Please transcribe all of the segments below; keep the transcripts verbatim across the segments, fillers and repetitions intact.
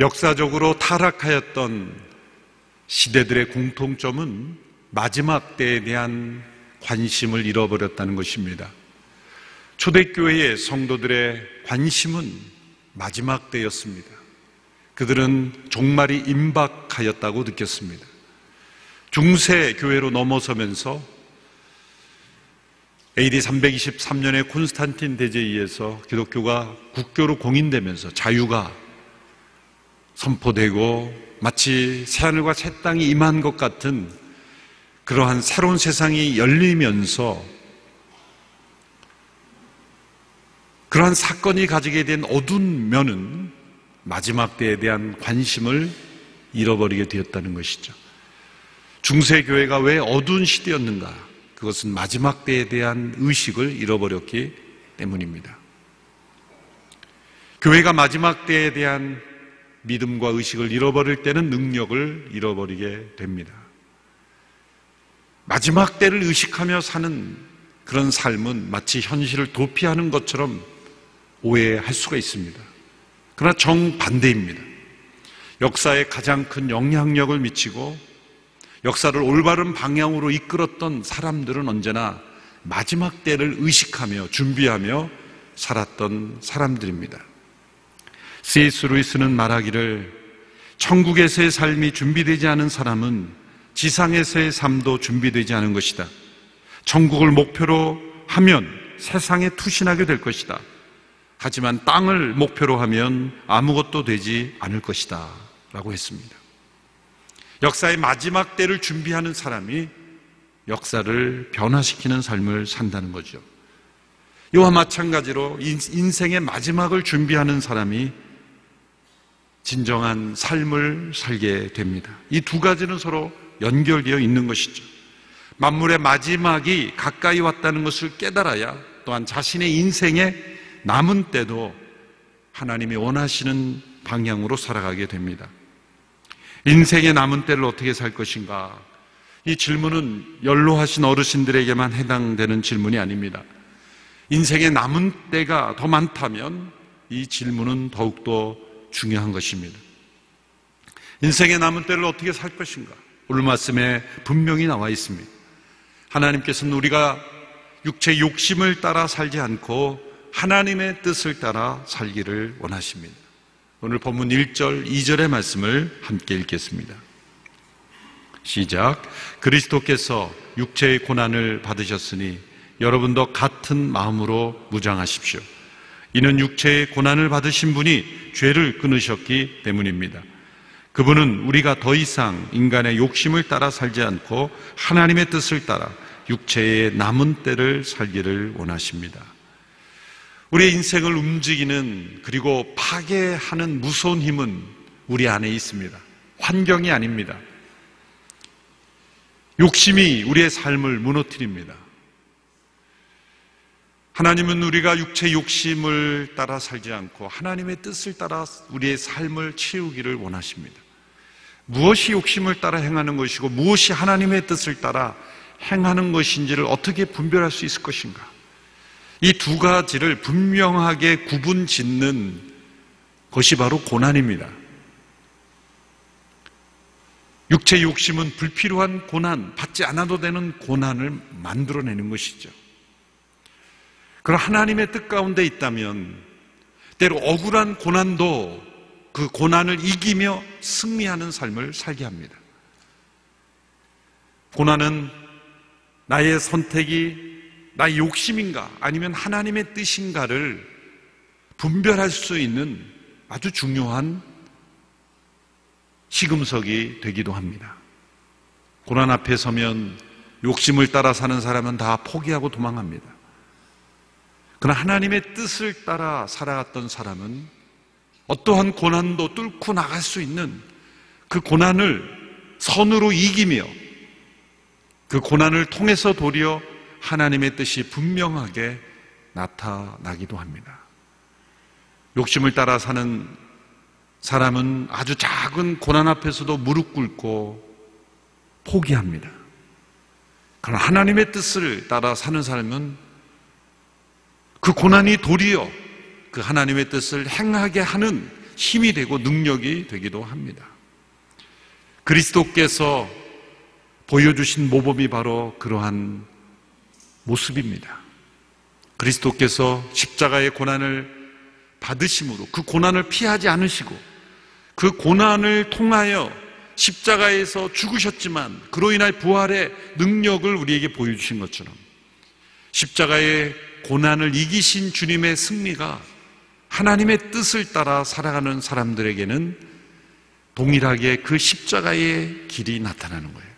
역사적으로 타락하였던 시대들의 공통점은 마지막 때에 대한 관심을 잃어버렸다는 것입니다. 초대교회의 성도들의 관심은 마지막 때였습니다. 그들은 종말이 임박하였다고 느꼈습니다. 중세 교회로 넘어서면서 에이디 삼백이십삼 년의 콘스탄틴 대제에 의해서 기독교가 국교로 공인되면서 자유가 선포되고 마치 새하늘과 새 땅이 임한 것 같은 그러한 새로운 세상이 열리면서 그러한 사건이 가지게 된 어두운 면은 마지막 때에 대한 관심을 잃어버리게 되었다는 것이죠. 중세교회가 왜 어두운 시대였는가? 그것은 마지막 때에 대한 의식을 잃어버렸기 때문입니다. 교회가 마지막 때에 대한 믿음과 의식을 잃어버릴 때는 능력을 잃어버리게 됩니다. 마지막 때를 의식하며 사는 그런 삶은 마치 현실을 도피하는 것처럼 오해할 수가 있습니다. 그러나 정반대입니다. 역사에 가장 큰 영향력을 미치고 역사를 올바른 방향으로 이끌었던 사람들은 언제나 마지막 때를 의식하며 준비하며 살았던 사람들입니다. 씨에스 루이스는 말하기를 천국에서의 삶이 준비되지 않은 사람은 지상에서의 삶도 준비되지 않은 것이다. 천국을 목표로 하면 세상에 투신하게 될 것이다. 하지만 땅을 목표로 하면 아무것도 되지 않을 것이다 라고 했습니다. 역사의 마지막 때를 준비하는 사람이 역사를 변화시키는 삶을 산다는 거죠. 이와 마찬가지로 인생의 마지막을 준비하는 사람이 진정한 삶을 살게 됩니다. 이 두 가지는 서로 연결되어 있는 것이죠. 만물의 마지막이 가까이 왔다는 것을 깨달아야 또한 자신의 인생의 남은 때도 하나님이 원하시는 방향으로 살아가게 됩니다. 인생의 남은 때를 어떻게 살 것인가? 이 질문은 연로하신 어르신들에게만 해당되는 질문이 아닙니다. 인생의 남은 때가 더 많다면 이 질문은 더욱더 중요한 것입니다. 인생의 남은 때를 어떻게 살 것인가? 오늘 말씀에 분명히 나와 있습니다. 하나님께서는 우리가 육체의 욕심을 따라 살지 않고 하나님의 뜻을 따라 살기를 원하십니다. 오늘 본문 일 절, 이 절의 말씀을 함께 읽겠습니다. 시작. 그리스도께서 육체의 고난을 받으셨으니 여러분도 같은 마음으로 무장하십시오. 이는 육체의 고난을 받으신 분이 죄를 끊으셨기 때문입니다. 그분은 우리가 더 이상 인간의 욕심을 따라 살지 않고 하나님의 뜻을 따라 육체의 남은 때를 살기를 원하십니다. 우리의 인생을 움직이는 그리고 파괴하는 무서운 힘은 우리 안에 있습니다. 환경이 아닙니다. 욕심이 우리의 삶을 무너뜨립니다. 하나님은 우리가 육체의 욕심을 따라 살지 않고 하나님의 뜻을 따라 우리의 삶을 채우기를 원하십니다. 무엇이 욕심을 따라 행하는 것이고 무엇이 하나님의 뜻을 따라 행하는 것인지를 어떻게 분별할 수 있을 것인가? 이 두 가지를 분명하게 구분 짓는 것이 바로 고난입니다. 육체의 욕심은 불필요한 고난, 받지 않아도 되는 고난을 만들어내는 것이죠. 그러나 하나님의 뜻 가운데 있다면 때로 억울한 고난도 그 고난을 이기며 승리하는 삶을 살게 합니다. 고난은 나의 선택이 나의 욕심인가 아니면 하나님의 뜻인가를 분별할 수 있는 아주 중요한 시금석이 되기도 합니다. 고난 앞에 서면 욕심을 따라 사는 사람은 다 포기하고 도망합니다. 그러나 하나님의 뜻을 따라 살아갔던 사람은 어떠한 고난도 뚫고 나갈 수 있는 그 고난을 선으로 이기며 그 고난을 통해서 도리어 하나님의 뜻이 분명하게 나타나기도 합니다. 욕심을 따라 사는 사람은 아주 작은 고난 앞에서도 무릎 꿇고 포기합니다. 그러나 하나님의 뜻을 따라 사는 삶은 그 고난이 도리어 그 하나님의 뜻을 행하게 하는 힘이 되고 능력이 되기도 합니다. 그리스도께서 보여주신 모범이 바로 그러한 모습입니다. 그리스도께서 십자가의 고난을 받으심으로 그 고난을 피하지 않으시고 그 고난을 통하여 십자가에서 죽으셨지만 그로 인하여 부활의 능력을 우리에게 보여주신 것처럼 십자가의 고난을 이기신 주님의 승리가 하나님의 뜻을 따라 살아가는 사람들에게는 동일하게 그 십자가의 길이 나타나는 거예요.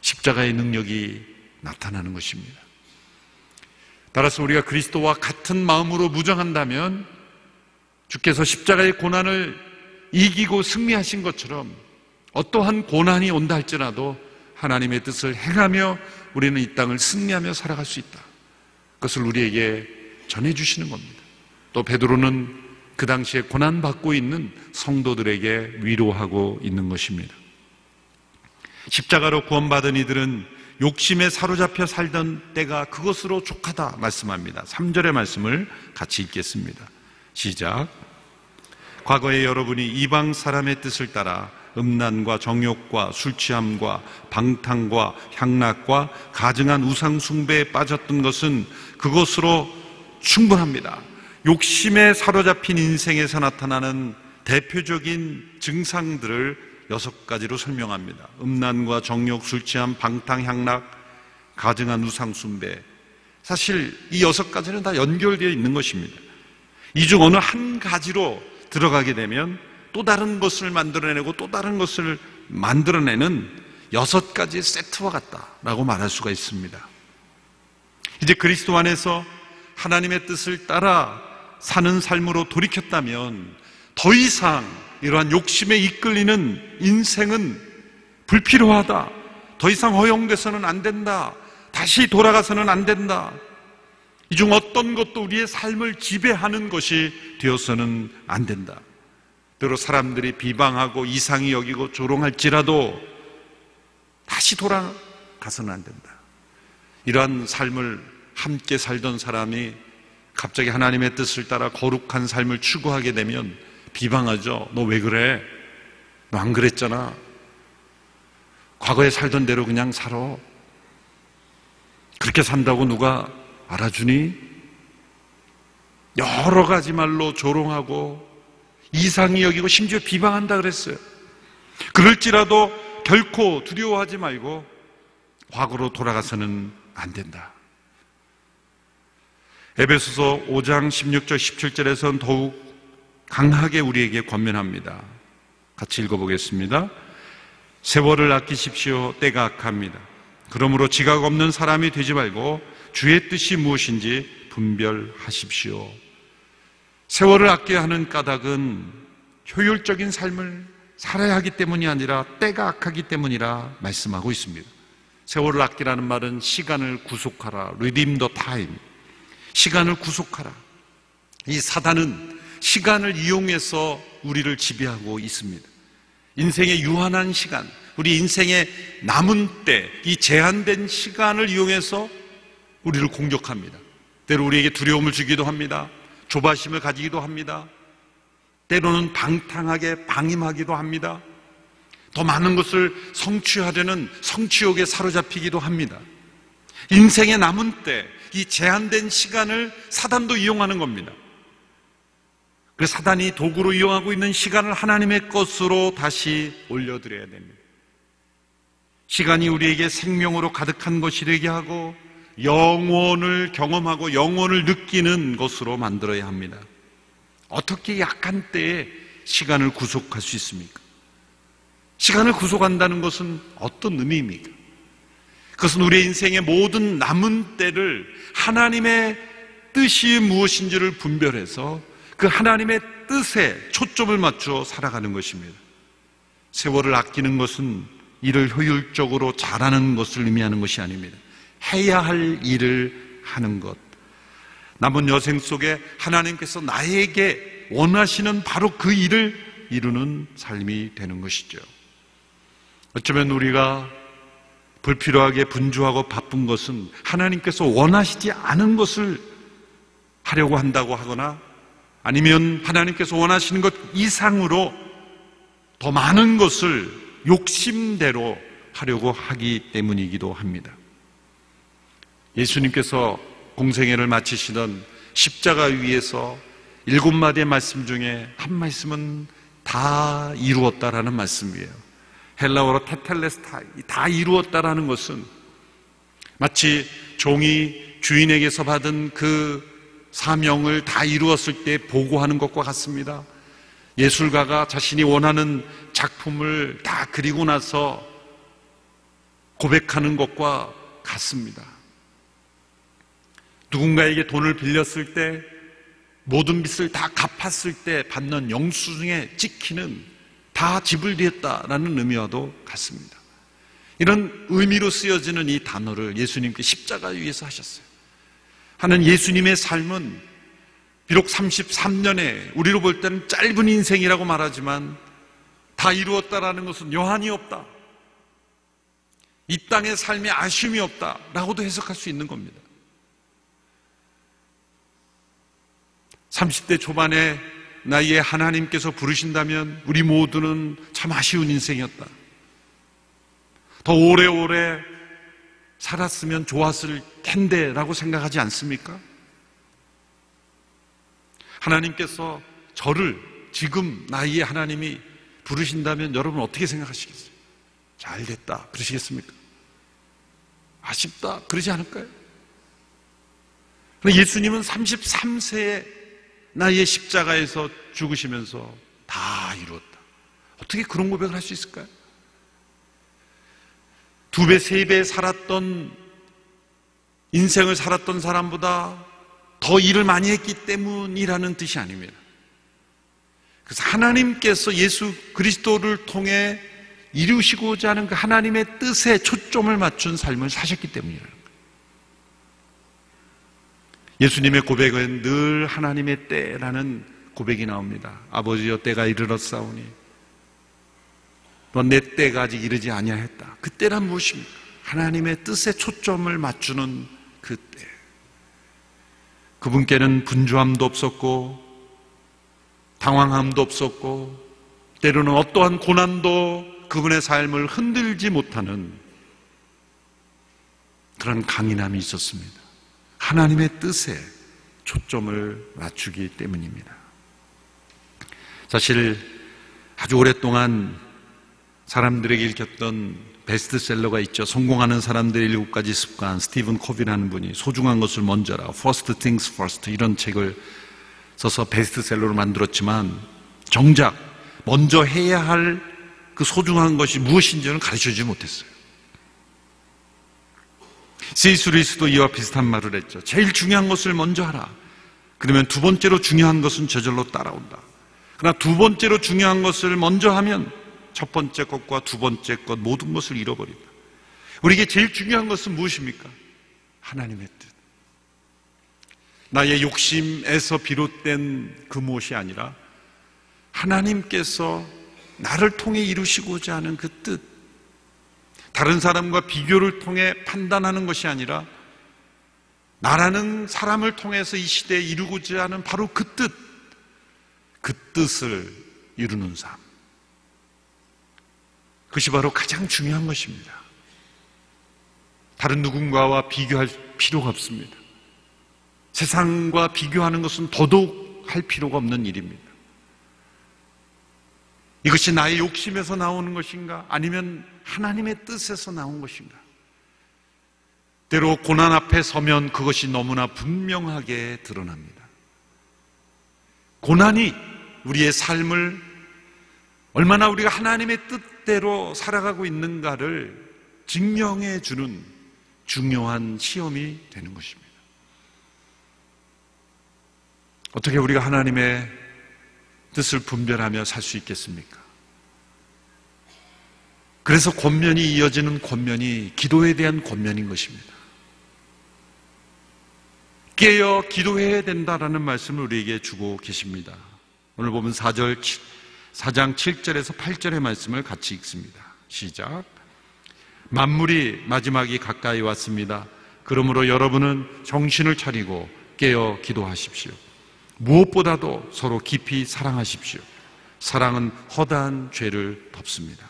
십자가의 능력이 나타나는 것입니다. 따라서 우리가 그리스도와 같은 마음으로 무정한다면 주께서 십자가의 고난을 이기고 승리하신 것처럼 어떠한 고난이 온다 할지라도 하나님의 뜻을 행하며 우리는 이 땅을 승리하며 살아갈 수 있다. 그것을 우리에게 전해주시는 겁니다. 또 베드로는 그 당시에 고난받고 있는 성도들에게 위로하고 있는 것입니다. 십자가로 구원받은 이들은 욕심에 사로잡혀 살던 때가 그것으로 족하다 말씀합니다. 삼 절의 말씀을 같이 읽겠습니다. 시작. 과거에 여러분이 이방 사람의 뜻을 따라 음란과 정욕과 술취함과 방탕과 향락과 가증한 우상 숭배에 빠졌던 것은 그것으로 충분합니다. 욕심에 사로잡힌 인생에서 나타나는 대표적인 증상들을 여섯 가지로 설명합니다. 음란과 정욕, 술취함, 방탕, 향락, 가증한 우상 숭배. 사실 이 여섯 가지는 다 연결되어 있는 것입니다. 이 중 어느 한 가지로 들어가게 되면 또 다른 것을 만들어내고 또 다른 것을 만들어내는 여섯 가지의 세트와 같다라고 말할 수가 있습니다. 이제 그리스도 안에서 하나님의 뜻을 따라 사는 삶으로 돌이켰다면 더 이상 이러한 욕심에 이끌리는 인생은 불필요하다. 더 이상 허용돼서는 안 된다. 다시 돌아가서는 안 된다. 이 중 어떤 것도 우리의 삶을 지배하는 것이 되어서는 안 된다. 때로 사람들이 비방하고 이상히 여기고 조롱할지라도 다시 돌아가서는 안 된다. 이러한 삶을 함께 살던 사람이 갑자기 하나님의 뜻을 따라 거룩한 삶을 추구하게 되면 비방하죠. 너 왜 그래? 너 안 그랬잖아. 과거에 살던 대로 그냥 살아. 그렇게 산다고 누가 알아주니? 여러 가지 말로 조롱하고 이상히 여기고 심지어 비방한다 그랬어요. 그럴지라도 결코 두려워하지 말고 과거로 돌아가서는 안 된다. 에베소서 오 장 십육 절 십칠 절에서는 더욱 강하게 우리에게 권면합니다. 같이 읽어보겠습니다. 세월을 아끼십시오. 때가 악합니다. 그러므로 지각 없는 사람이 되지 말고 주의 뜻이 무엇인지 분별하십시오. 세월을 아껴야 하는 까닭은 효율적인 삶을 살아야 하기 때문이 아니라 때가 악하기 때문이라 말씀하고 있습니다. 세월을 아끼라는 말은 시간을 구속하라. Redeem the time. 시간을 구속하라. 이 사단은 시간을 이용해서 우리를 지배하고 있습니다. 인생의 유한한 시간, 우리 인생의 남은 때, 이 제한된 시간을 이용해서 우리를 공격합니다. 때로 우리에게 두려움을 주기도 합니다. 조바심을 가지기도 합니다. 때로는 방탕하게 방임하기도 합니다. 더 많은 것을 성취하려는 성취욕에 사로잡히기도 합니다. 인생의 남은 때, 이 제한된 시간을 사단도 이용하는 겁니다. 그 사단이 도구로 이용하고 있는 시간을 하나님의 것으로 다시 올려드려야 됩니다. 시간이 우리에게 생명으로 가득한 것이 되게 하고 영혼을 경험하고 영혼을 느끼는 것으로 만들어야 합니다. 어떻게 약한 때에 시간을 구속할 수 있습니까? 시간을 구속한다는 것은 어떤 의미입니까? 그것은 우리의 인생의 모든 남은 때를 하나님의 뜻이 무엇인지를 분별해서 그 하나님의 뜻에 초점을 맞추어 살아가는 것입니다. 세월을 아끼는 것은 일을 효율적으로 잘하는 것을 의미하는 것이 아닙니다. 해야 할 일을 하는 것. 남은 여생 속에 하나님께서 나에게 원하시는 바로 그 일을 이루는 삶이 되는 것이죠. 어쩌면 우리가 불필요하게 분주하고 바쁜 것은 하나님께서 원하시지 않은 것을 하려고 한다고 하거나, 아니면 하나님께서 원하시는 것 이상으로 더 많은 것을 욕심대로 하려고 하기 때문이기도 합니다. 예수님께서 공생애를 마치시던 십자가 위에서 일곱 마디의 말씀 중에 한 말씀은 다 이루었다라는 말씀이에요. 헬라어로 테텔레스타, 다 이루었다라는 것은 마치 종이 주인에게서 받은 그 사명을 다 이루었을 때 보고하는 것과 같습니다. 예술가가 자신이 원하는 작품을 다 그리고 나서 고백하는 것과 같습니다. 누군가에게 돈을 빌렸을 때, 모든 빚을 다 갚았을 때 받는 영수증에 찍히는 다 지불되었다라는 의미와도 같습니다. 이런 의미로 쓰여지는 이 단어를 예수님께 십자가 위에서 하셨어요. 하는 예수님의 삶은 비록 삼십삼 년에 우리로 볼 때는 짧은 인생이라고 말하지만 다 이루었다라는 것은 여한이 없다, 이 땅의 삶에 아쉬움이 없다라고도 해석할 수 있는 겁니다. 삼십 대 초반의 나이에 하나님께서 부르신다면 우리 모두는 참 아쉬운 인생이었다, 더 오래오래 살았으면 좋았을 텐데 라고 생각하지 않습니까? 하나님께서 저를 지금 나이에 하나님이 부르신다면 여러분 어떻게 생각하시겠어요? 잘 됐다 그러시겠습니까? 아쉽다 그러지 않을까요? 그런데 예수님은 삼십삼 세에 나의 십자가에서 죽으시면서 다 이루었다. 어떻게 그런 고백을 할 수 있을까요? 두 배, 세 배 살았던 인생을 살았던 사람보다 더 일을 많이 했기 때문이라는 뜻이 아닙니다. 그래서 하나님께서 예수 그리스도를 통해 이루시고자 하는 그 하나님의 뜻에 초점을 맞춘 삶을 사셨기 때문이에요. 예수님의 고백은 늘 하나님의 때라는 고백이 나옵니다. 아버지여 때가 이르렀사오니 넌 내 때가 아직 이르지 아니하였다. 그 때란 무엇입니까? 하나님의 뜻에 초점을 맞추는 그 때. 그분께는 분주함도 없었고 당황함도 없었고 때로는 어떠한 고난도 그분의 삶을 흔들지 못하는 그런 강인함이 있었습니다. 하나님의 뜻에 초점을 맞추기 때문입니다. 사실 아주 오랫동안 사람들에게 읽혔던 베스트셀러가 있죠. 성공하는 사람들의 일곱 가지 습관, 스티븐 코비라는 분이 소중한 것을 먼저라, First Things First 이런 책을 써서 베스트셀러로 만들었지만 정작 먼저 해야 할 그 소중한 것이 무엇인지는 가르쳐주지 못했어요. C.S. 루이스도 이와 비슷한 말을 했죠. 제일 중요한 것을 먼저 하라. 그러면 두 번째로 중요한 것은 저절로 따라온다. 그러나 두 번째로 중요한 것을 먼저 하면 첫 번째 것과 두 번째 것 모든 것을 잃어버린다. 우리에게 제일 중요한 것은 무엇입니까? 하나님의 뜻. 나의 욕심에서 비롯된 그 무엇이 아니라 하나님께서 나를 통해 이루시고자 하는 그 뜻, 다른 사람과 비교를 통해 판단하는 것이 아니라 나라는 사람을 통해서 이 시대에 이루고자 하는 바로 그 뜻, 그 뜻을 이루는 삶, 그것이 바로 가장 중요한 것입니다. 다른 누군가와 비교할 필요가 없습니다. 세상과 비교하는 것은 더더욱 할 필요가 없는 일입니다. 이것이 나의 욕심에서 나오는 것인가, 아니면 하나님의 뜻에서 나온 것인가? 때로 고난 앞에 서면 그것이 너무나 분명하게 드러납니다. 고난이 우리의 삶을 얼마나 우리가 하나님의 뜻대로 살아가고 있는가를 증명해 주는 중요한 시험이 되는 것입니다. 어떻게 우리가 하나님의 뜻을 분별하며 살 수 있겠습니까? 그래서 권면이 이어지는 권면이 기도에 대한 권면인 것입니다. 깨어 기도해야 된다라는 말씀을 우리에게 주고 계십니다. 오늘 보면 사 절, 사 장 칠 절에서 팔 절의 말씀을 같이 읽습니다. 시작. 만물이 마지막이 가까이 왔습니다. 그러므로 여러분은 정신을 차리고 깨어 기도하십시오. 무엇보다도 서로 깊이 사랑하십시오. 사랑은 허다한 죄를 덮습니다.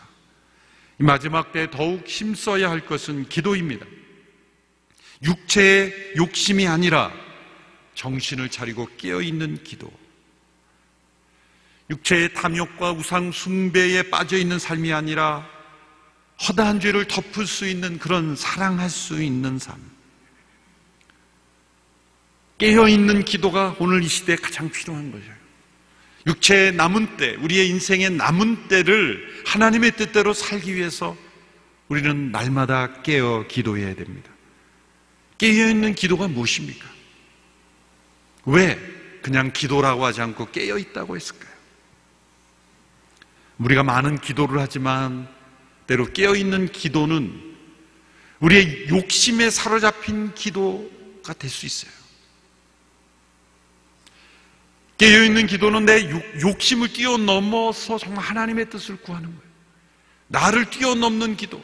마지막 때 더욱 힘써야 할 것은 기도입니다. 육체의 욕심이 아니라 정신을 차리고 깨어있는 기도. 육체의 탐욕과 우상 숭배에 빠져있는 삶이 아니라 허다한 죄를 덮을 수 있는 그런 사랑할 수 있는 삶. 깨어있는 기도가 오늘 이 시대에 가장 필요한 거죠. 육체의 남은 때, 우리의 인생의 남은 때를 하나님의 뜻대로 살기 위해서 우리는 날마다 깨어 기도해야 됩니다. 깨어있는 기도가 무엇입니까? 왜 그냥 기도라고 하지 않고 깨어있다고 했을까요? 우리가 많은 기도를 하지만 때로 깨어있는 기도는 우리의 욕심에 사로잡힌 기도가 될 수 있어요. 깨어있는 기도는 내 욕심을 뛰어넘어서 정말 하나님의 뜻을 구하는 거예요. 나를 뛰어넘는 기도,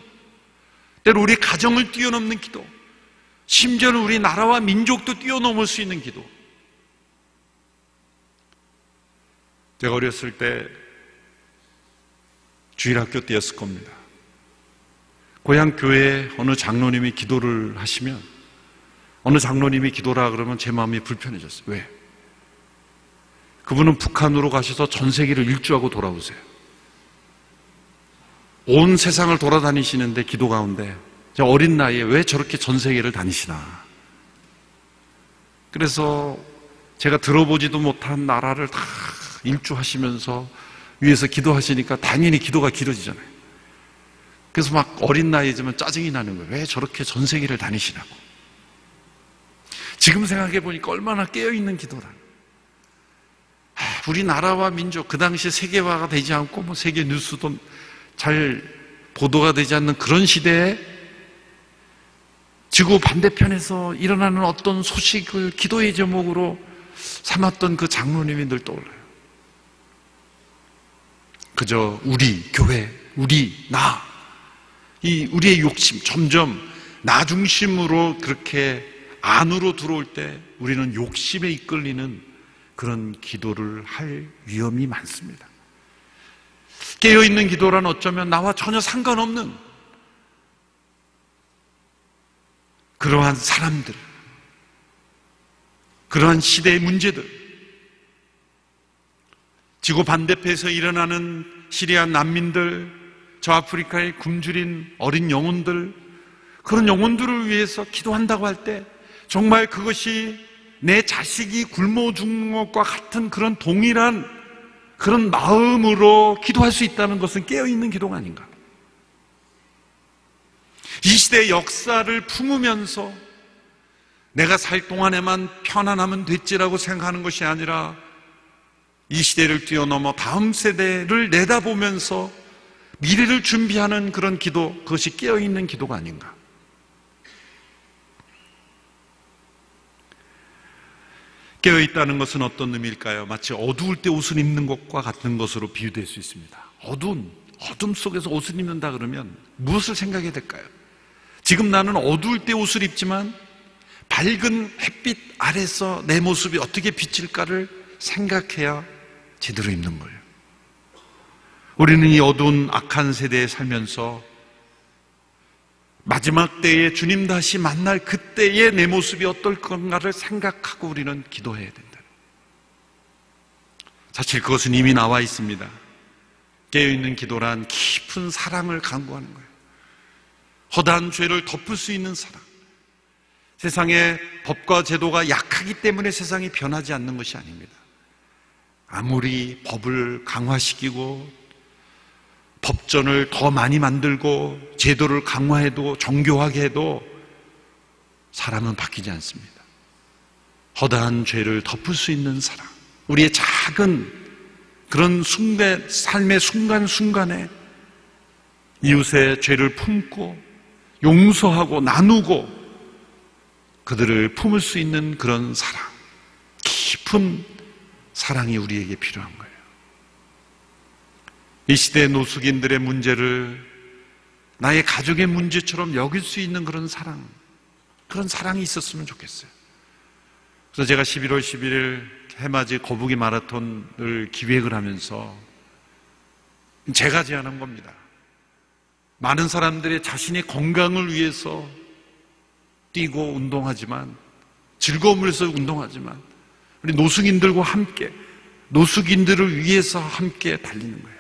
때로 우리 가정을 뛰어넘는 기도, 심지어는 우리 나라와 민족도 뛰어넘을 수 있는 기도. 제가 어렸을 때 주일학교 때였을 겁니다. 고향 교회 어느 장로님이 기도를 하시면, 어느 장로님이 기도라 그러면 제 마음이 불편해졌어요. 왜? 그분은 북한으로 가셔서 전 세계를 일주하고 돌아오세요. 온 세상을 돌아다니시는데 기도 가운데 저 어린 나이에 왜 저렇게 전 세계를 다니시나. 그래서 제가 들어보지도 못한 나라를 다 일주하시면서 위에서 기도하시니까 당연히 기도가 길어지잖아요. 그래서 막 어린 나이지만 짜증이 나는 거예요. 왜 저렇게 전 세계를 다니시냐고. 지금 생각해 보니까 얼마나 깨어있는 기도라는. 우리나라와 민족, 그 당시 세계화가 되지 않고 뭐 세계 뉴스도 잘 보도가 되지 않는 그런 시대에 지구 반대편에서 일어나는 어떤 소식을 기도의 제목으로 삼았던 그 장로님이 늘 떠올라요. 그저 우리 교회, 우리 나, 이 우리의 욕심, 점점 나 중심으로 그렇게 안으로 들어올 때 우리는 욕심에 이끌리는 그런 기도를 할 위험이 많습니다. 깨어있는 기도란 어쩌면 나와 전혀 상관없는 그러한 사람들, 그러한 시대의 문제들, 지구 반대편에서 일어나는 시리아 난민들, 저 아프리카의 굶주린 어린 영혼들, 그런 영혼들을 위해서 기도한다고 할 때 정말 그것이 내 자식이 굶어 죽는 것과 같은 그런 동일한 그런 마음으로 기도할 수 있다는 것은 깨어있는 기도가 아닌가. 이 시대의 역사를 품으면서 내가 살 동안에만 편안하면 됐지라고 생각하는 것이 아니라 이 시대를 뛰어넘어 다음 세대를 내다보면서 미래를 준비하는 그런 기도, 그것이 깨어있는 기도가 아닌가. 깨어있다는 것은 어떤 의미일까요? 마치 어두울 때 옷을 입는 것과 같은 것으로 비유될 수 있습니다. 어두운, 어둠 속에서 옷을 입는다 그러면 무엇을 생각해야 될까요? 지금 나는 어두울 때 옷을 입지만 밝은 햇빛 아래서 내 모습이 어떻게 비칠까를 생각해야 제대로 입는 거예요. 우리는 이 어두운 악한 세대에 살면서 마지막 때에 주님 다시 만날 그때의 내 모습이 어떨 건가를 생각하고 우리는 기도해야 된다. 사실 그것은 이미 나와 있습니다. 깨어있는 기도란 깊은 사랑을 간구하는 거예요. 허다한 죄를 덮을 수 있는 사랑. 세상의 법과 제도가 약하기 때문에 세상이 변하지 않는 것이 아닙니다. 아무리 법을 강화시키고 법전을 더 많이 만들고 제도를 강화해도 정교하게 해도 사람은 바뀌지 않습니다. 허다한 죄를 덮을 수 있는 사랑, 우리의 작은 그런 순간, 삶의 순간순간에 이웃의 죄를 품고 용서하고 나누고 그들을 품을 수 있는 그런 사랑, 깊은 사랑이 우리에게 필요한 거예요. 이 시대 노숙인들의 문제를 나의 가족의 문제처럼 여길 수 있는 그런 사랑, 그런 사랑이 있었으면 좋겠어요. 그래서 제가 십일월 십일일 해맞이 거북이 마라톤을 기획을 하면서 제가 제안한 겁니다. 많은 사람들이 자신의 건강을 위해서 뛰고 운동하지만, 즐거움을 위해서 운동하지만, 우리 노숙인들과 함께, 노숙인들을 위해서 함께 달리는 거예요.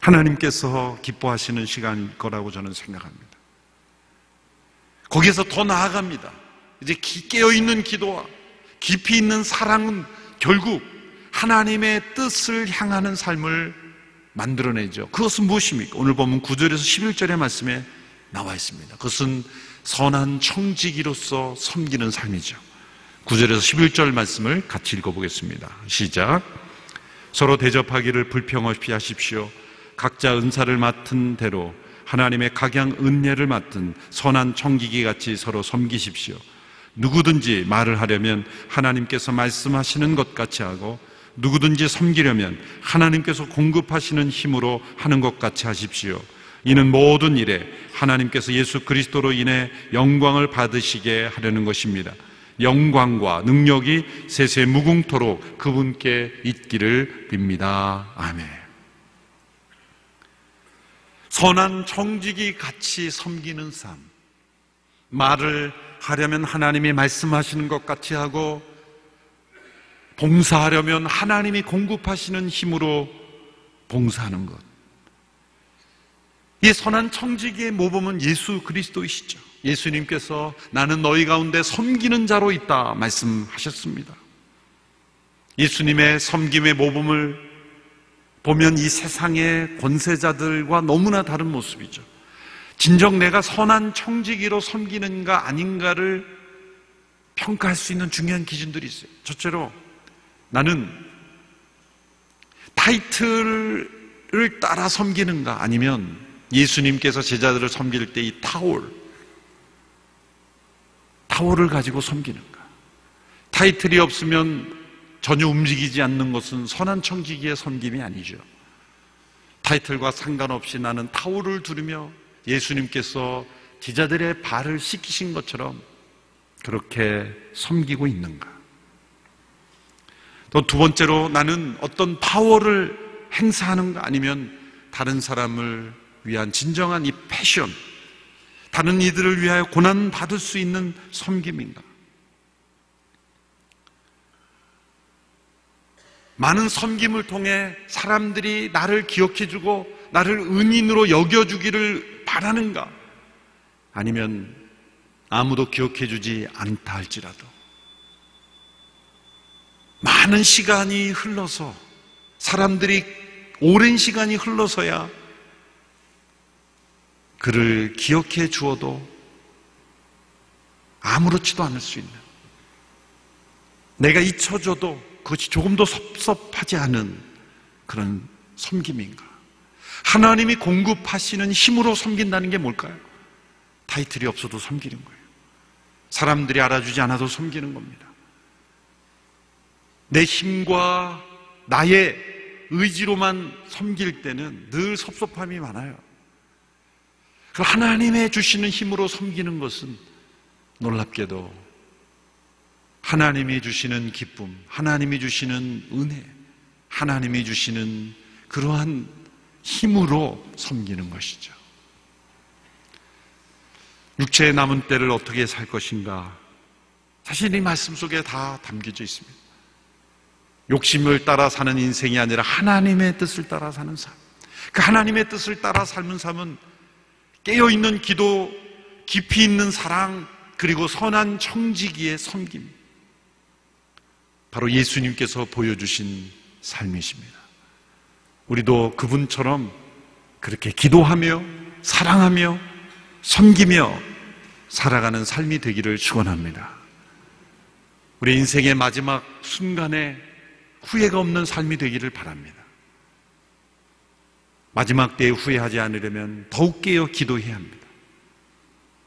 하나님께서 기뻐하시는 시간일 거라고 저는 생각합니다. 거기에서 더 나아갑니다. 이제 깨어있는 기도와 깊이 있는 사랑은 결국 하나님의 뜻을 향하는 삶을 만들어내죠. 그것은 무엇입니까? 오늘 보면 구절에서 십일절의 말씀에 나와 있습니다. 그것은 선한 청지기로서 섬기는 삶이죠. 구절에서 십일절 말씀을 같이 읽어보겠습니다. 시작. 서로 대접하기를 불평 없이 하십시오. 각자 은사를 맡은 대로 하나님의 각양 은혜를 맡은 선한 청지기 같이 서로 섬기십시오. 누구든지 말을 하려면 하나님께서 말씀하시는 것 같이 하고, 누구든지 섬기려면 하나님께서 공급하시는 힘으로 하는 것 같이 하십시오. 이는 모든 일에 하나님께서 예수 그리스도로 인해 영광을 받으시게 하려는 것입니다. 영광과 능력이 세세 무궁토록 그분께 있기를 빕니다. 아멘. 선한 청지기 같이 섬기는 삶, 말을 하려면 하나님이 말씀하시는 것 같이 하고, 봉사하려면 하나님이 공급하시는 힘으로 봉사하는 것. 이 선한 청지기의 모범은 예수 그리스도이시죠. 예수님께서 나는 너희 가운데 섬기는 자로 있다 말씀하셨습니다. 예수님의 섬김의 모범을 보면 이 세상의 권세자들과 너무나 다른 모습이죠. 진정 내가 선한 청지기로 섬기는가 아닌가를 평가할 수 있는 중요한 기준들이 있어요. 첫째로, 나는 타이틀을 따라 섬기는가, 아니면 예수님께서 제자들을 섬길 때 이 타올, 타올을 가지고 섬기는가. 타이틀이 없으면 전혀 움직이지 않는 것은 선한 청지기의 섬김이 아니죠. 타이틀과 상관없이 나는 타올을 두르며 예수님께서 제자들의 발을 씻기신 것처럼 그렇게 섬기고 있는가. 또 두 번째로, 나는 어떤 파워를 행사하는가, 아니면 다른 사람을 위한 진정한 이 패션, 다른 이들을 위하여 고난받을 수 있는 섬김인가. 많은 섬김을 통해 사람들이 나를 기억해주고 나를 은인으로 여겨주기를 바라는가, 아니면 아무도 기억해주지 않다 할지라도 많은 시간이 흘러서, 사람들이 오랜 시간이 흘러서야 그를 기억해 주어도 아무렇지도 않을 수 있는, 내가 잊혀져도 그것이 조금도 섭섭하지 않은 그런 섬김인가. 하나님이 공급하시는 힘으로 섬긴다는 게 뭘까요? 타이틀이 없어도 섬기는 거예요. 사람들이 알아주지 않아도 섬기는 겁니다. 내 힘과 나의 의지로만 섬길 때는 늘 섭섭함이 많아요. 하나님의 주시는 힘으로 섬기는 것은 놀랍게도 하나님이 주시는 기쁨, 하나님이 주시는 은혜, 하나님이 주시는 그러한 힘으로 섬기는 것이죠. 육체의 남은 때를 어떻게 살 것인가, 사실 이 말씀 속에 다 담겨져 있습니다. 욕심을 따라 사는 인생이 아니라 하나님의 뜻을 따라 사는 삶. 그 하나님의 뜻을 따라 삶은 삶은 깨어있는 기도, 깊이 있는 사랑, 그리고 선한 청지기의 섬김, 바로 예수님께서 보여주신 삶이십니다. 우리도 그분처럼 그렇게 기도하며 사랑하며 섬기며 살아가는 삶이 되기를 축원합니다. 우리 인생의 마지막 순간에 후회가 없는 삶이 되기를 바랍니다. 마지막 때에 후회하지 않으려면 더욱 깨어 기도해야 합니다.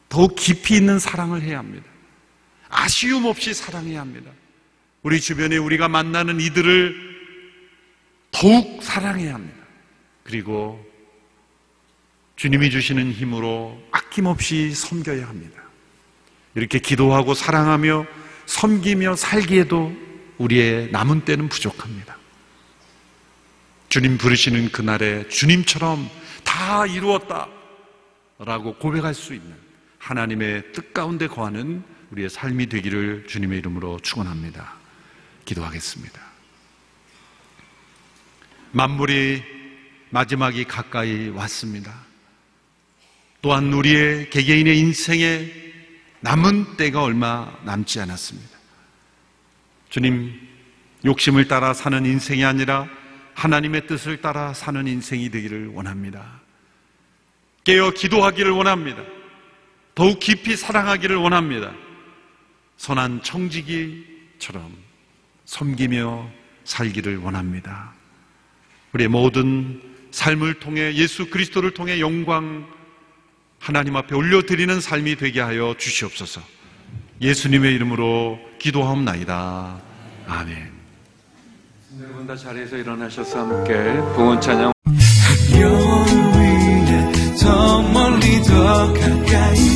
더욱 깊이 있는 사랑을 해야 합니다. 아쉬움 없이 사랑해야 합니다. 우리 주변에 우리가 만나는 이들을 더욱 사랑해야 합니다. 그리고 주님이 주시는 힘으로 아낌없이 섬겨야 합니다. 이렇게 기도하고 사랑하며 섬기며 살기에도 우리의 남은 때는 부족합니다. 주님 부르시는 그날에 주님처럼 다 이루었다 라고 고백할 수 있는 하나님의 뜻 가운데 거하는 우리의 삶이 되기를 주님의 이름으로 축원합니다. 기도하겠습니다. 만물이 마지막이 가까이 왔습니다. 또한 우리의 개개인의 인생에 남은 때가 얼마 남지 않았습니다. 주님, 욕심을 따라 사는 인생이 아니라 하나님의 뜻을 따라 사는 인생이 되기를 원합니다. 깨어 기도하기를 원합니다. 더욱 깊이 사랑하기를 원합니다. 선한 청지기처럼 섬기며 살기를 원합니다. 우리의 모든 삶을 통해 예수 그리스도를 통해 영광 하나님 앞에 올려드리는 삶이 되게 하여 주시옵소서. 예수님의 이름으로 기도하옵나이다. 아멘. 여러분 다 자리에서 일어나셔서 함께 부흥 찬양. 더 멀리 더 가까이